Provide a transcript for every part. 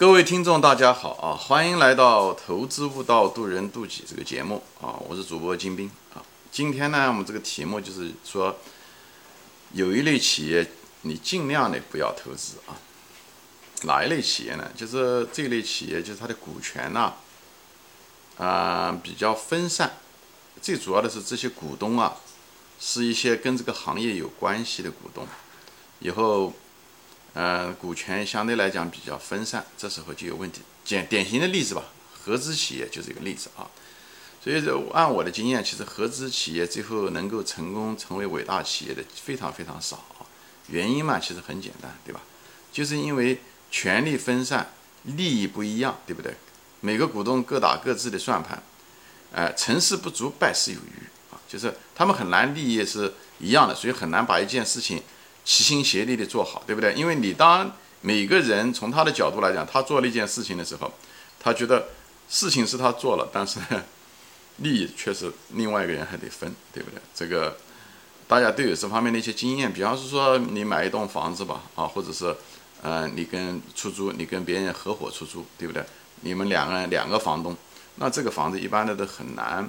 各位听众大家好啊，欢迎来到投资悟道渡人渡己这个节目啊，我是主播金兵啊。今天呢，我们这个题目就是说，有一类企业你尽量的不要投资啊。哪一类企业呢？就是这类企业就是它的股权呐比较分散，最主要的是这些股东啊是一些跟这个行业有关系的股东，以后股权相对来讲比较分散，这时候就有问题。典型的例子吧，合资企业就是一个例子啊。所以按我的经验，其实合资企业最后能够成功成为伟大企业的非常非常少啊。原因嘛，其实很简单，对吧？就是因为权力分散，利益不一样，对不对？每个股东各打各自的算盘，成事不足，败事有余啊。就是他们很难利益是一样的，所以很难把一件事情齐心协力的做好，对不对？因为你当每个人从他的角度来讲，他做了一件事情的时候，他觉得事情是他做了，但是利益却是另外一个人还得分，对不对？这个大家都有这方面的一些经验，比方说你买一栋房子吧，啊，或者是你跟出租，你跟别人合伙出租，对不对？你们两个房东，那这个房子一般的都很难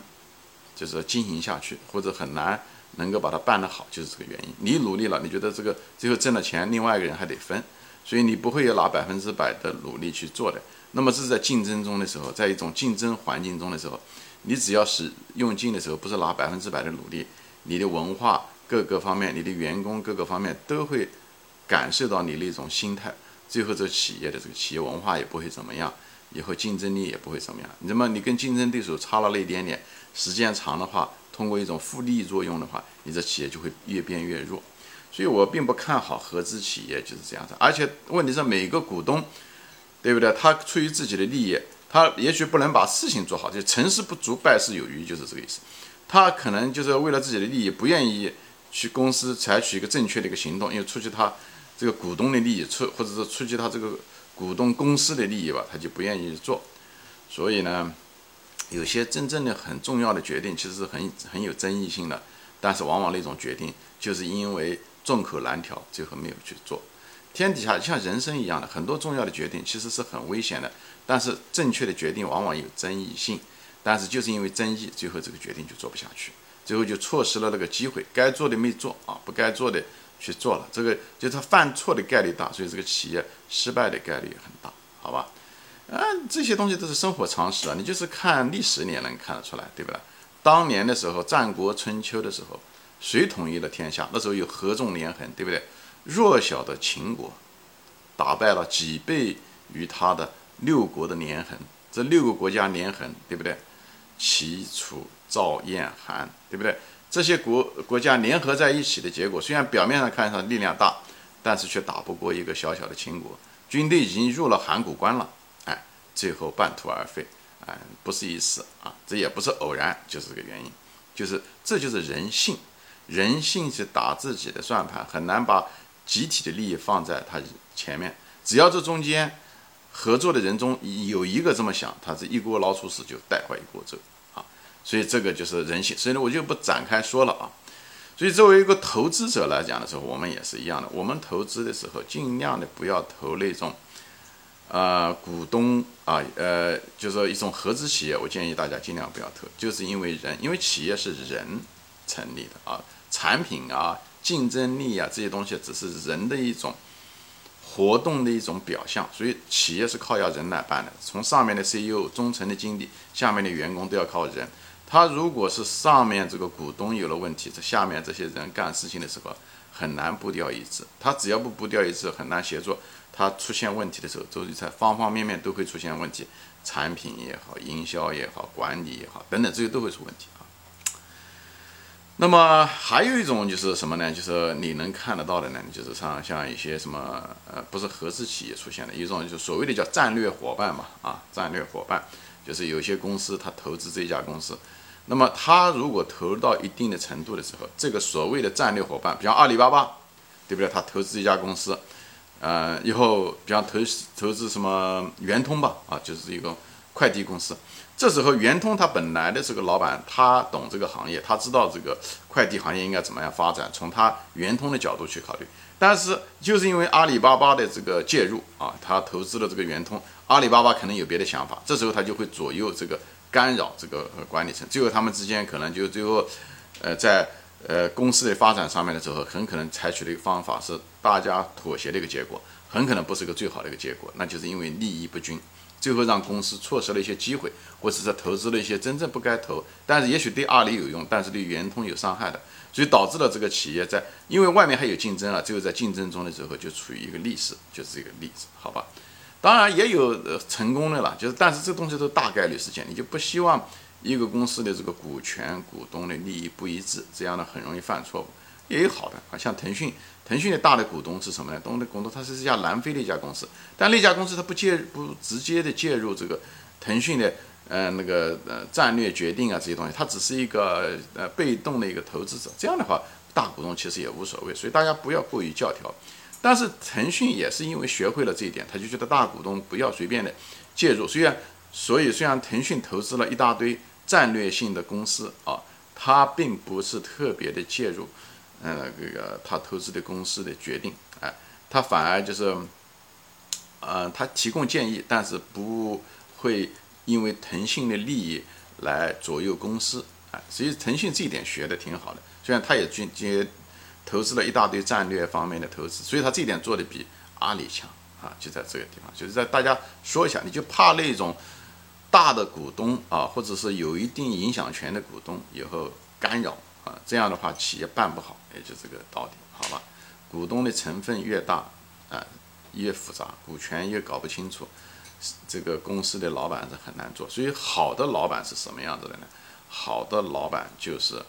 就是经营下去，或者很难能够把它办得好，就是这个原因。你努力了，你觉得这个最后挣了钱，另外一个人还得分，所以你不会拿100%的努力去做的。那么这是在竞争中的时候，在一种竞争环境中的时候，你只要是用劲的时候，不是拿100%的努力，你的文化各个方面，你的员工各个方面都会感受到你的一种心态，最后这企业的这个企业文化也不会怎么样，以后竞争力也不会怎么样。那么你跟竞争对手差了那一点点，时间长的话，通过一种复利作用的话，你这企业就会越变越弱。所以我并不看好合资企业就是这样子。而且问题是每个股东，对不对？他出于自己的利益，他也许不能把事情做好，就成事不足，败事有余，就是这个意思。他可能就是为了自己的利益，不愿意去公司采取一个正确的一个行动，因为触及他这个股东的利益，或者是触及他这个股东公司的利益吧，他就不愿意做。所以呢，有些真正的很重要的决定，其实是很有争议性的，但是往往那种决定就是因为众口难调，最后没有去做。天底下像人生一样的，很多重要的决定其实是很危险的，但是正确的决定往往有争议性，但是就是因为争议，最后这个决定就做不下去，最后就错失了那个机会，该做的没做啊，不该做的去做了，这个就是他犯错的概率大，所以这个企业失败的概率也很大，好吧？这些东西都是生活常识啊，你就是看历史你也能看得出来，对不对？当年的时候，战国春秋的时候，谁统一了天下？那时候有合纵连横，对不对？弱小的秦国打败了几倍于他的6国的连横，这6个国家连横，对不对？齐、楚、赵、燕、韩，对不对？这些国家联合在一起的结果，虽然表面上看上力量大，但是却打不过一个小小的秦国，军队已经入了函谷关了，最后半途而废，不是一时啊，这也不是偶然，就是这个原因，这就是人性，人性是打自己的算盘，很难把集体的利益放在他前面。只要这中间合作的人中有一个这么想，他是一锅老鼠屎就带坏一锅粥啊，所以这个就是人性，所以呢我就不展开说了啊。所以作为一个投资者来讲的时候，我们也是一样的，我们投资的时候尽量的不要投那种股东啊，就是一种合资企业，我建议大家尽量不要投，就是因为企业是人成立的啊，产品啊、竞争力啊这些东西只是人的一种活动的一种表象，所以企业是靠要人来办的，从上面的 CEO、中层的经理、下面的员工都要靠人。他如果是上面这个股东有了问题，这下面这些人干事情的时候很难步调一致，他只要不步调一致，很难协作。它出现问题的时候，都在方方面面都会出现问题，产品也好，营销也好，管理也好，等等，这些都会出问题啊。那么还有一种就是什么呢？就是你能看得到的呢，就是像一些什么不是合资企业出现的一种，就是所谓的叫战略伙伴嘛啊，战略伙伴就是有些公司他投资这家公司，那么他如果投到一定的程度的时候，这个所谓的战略伙伴，比方阿里巴巴，对不对？他投资一家公司。以后比方投资什么圆通吧，啊，就是一个快递公司。这时候圆通他本来的这个老板，他懂这个行业，他知道这个快递行业应该怎么样发展，从他圆通的角度去考虑。但是就是因为阿里巴巴的这个介入啊，他投资了这个圆通，阿里巴巴可能有别的想法，这时候他就会左右这个干扰这个管理层，最后他们之间可能就最后，在公司的发展上面的时候，很可能采取的一个方法是大家妥协的一个结果，很可能不是个最好的一个结果，那就是因为利益不均，最后让公司错失了一些机会，或者是投资了一些真正不该投，但是也许对阿里有用，但是对圆通有伤害的。所以导致了这个企业在，因为外面还有竞争啊，只有在竞争中的时候就处于一个劣势，就是一个例子，好吧？当然也有成功的啦，就是但是这东西都大概率事件，你就不希望一个公司的这个股权股东的利益不一致，这样呢很容易犯错误。也有好的啊，像腾讯的大的股东是什么呢？东的股东它是一家南非的一家公司，但那家公司它不直接的介入这个腾讯的。战略决定啊，这些东西，它只是一个被动的一个投资者。这样的话，大股东其实也无所谓，所以大家不要过于教条。但是腾讯也是因为学会了这一点，他就觉得大股东不要随便的介入。虽然腾讯投资了一大堆战略性的公司啊，它并不是特别的介入，他投资的公司的决定，哎，它反而就是，它提供建议，但是不会。因为腾讯的利益来左右公司啊，所以腾讯这一点学的挺好的。虽然他也进投资了一大堆战略方面的投资，所以他这一点做的比阿里强啊，就在这个地方，就是在大家说一下，你就怕那种大的股东啊，或者是有一定影响权的股东以后干扰啊，这样的话企业办不好，也就这个道理，好吧？股东的成分越大啊，越复杂，股权越搞不清楚。这个公司的老板是很难做，所以好的老板是什么样子的呢？好的老板就是，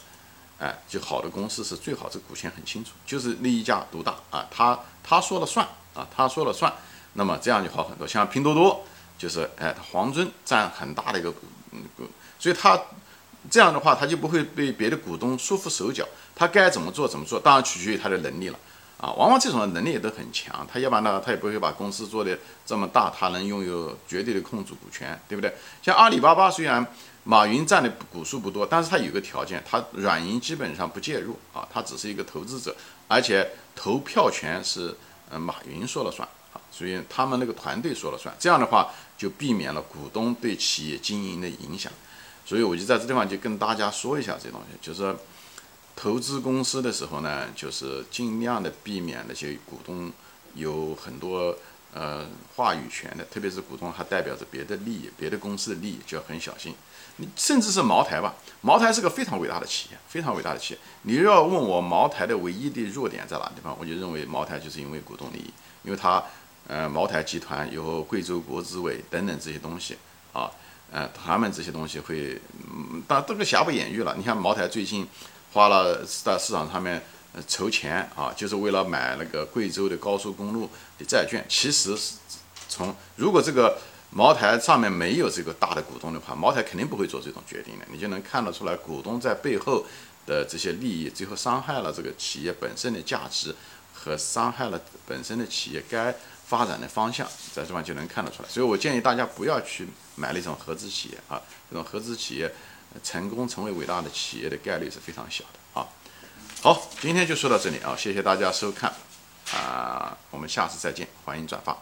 就好的公司是最好是股权很清楚，就是那一家独大啊，他说了算啊，他说了算，那么这样就好很多。像拼多多就是，黄峥占很大的一个股，所以他这样的话他就不会被别的股东束缚手脚，他该怎么做怎么做，当然取决于他的能力了。啊，往往这种人能力也都很强，他要不然呢，他也不会把公司做得这么大，他能拥有绝对的控制股权，对不对？像阿里巴巴，虽然马云占的股数不多，但是他有个条件，他软银基本上不介入啊，他只是一个投资者，而且投票权是马云说了算啊，所以他们那个团队说了算，这样的话就避免了股东对企业经营的影响。所以我就在这地方就跟大家说一下这东西，就是。投资公司的时候呢，就是尽量的避免那些股东有很多话语权的，特别是股东还代表着别的利益，别的公司的利益就要很小心。你甚至是茅台吧，茅台是个非常伟大的企业，非常伟大的企业。你要问我茅台的唯一的弱点在哪地方，我就认为茅台就是因为股东利益，因为它茅台集团有贵州国资委等等这些东西啊，他们这些东西会，当然这个瑕不掩瑜了。你看茅台最近。花了在市场上面筹钱啊，就是为了买那个贵州的高速公路的债券。其实如果这个茅台上面没有这个大的股东的话，茅台肯定不会做这种决定的。你就能看得出来，股东在背后的这些利益，最后伤害了这个企业本身的价值和伤害了本身的企业该发展的方向，在这方就能看得出来。所以我建议大家不要去买那种合资企业啊，这种合资企业。成功成为伟大的企业的概率是非常小的啊！好，今天就说到这里啊，谢谢大家收看啊，我们下次再见，欢迎转发。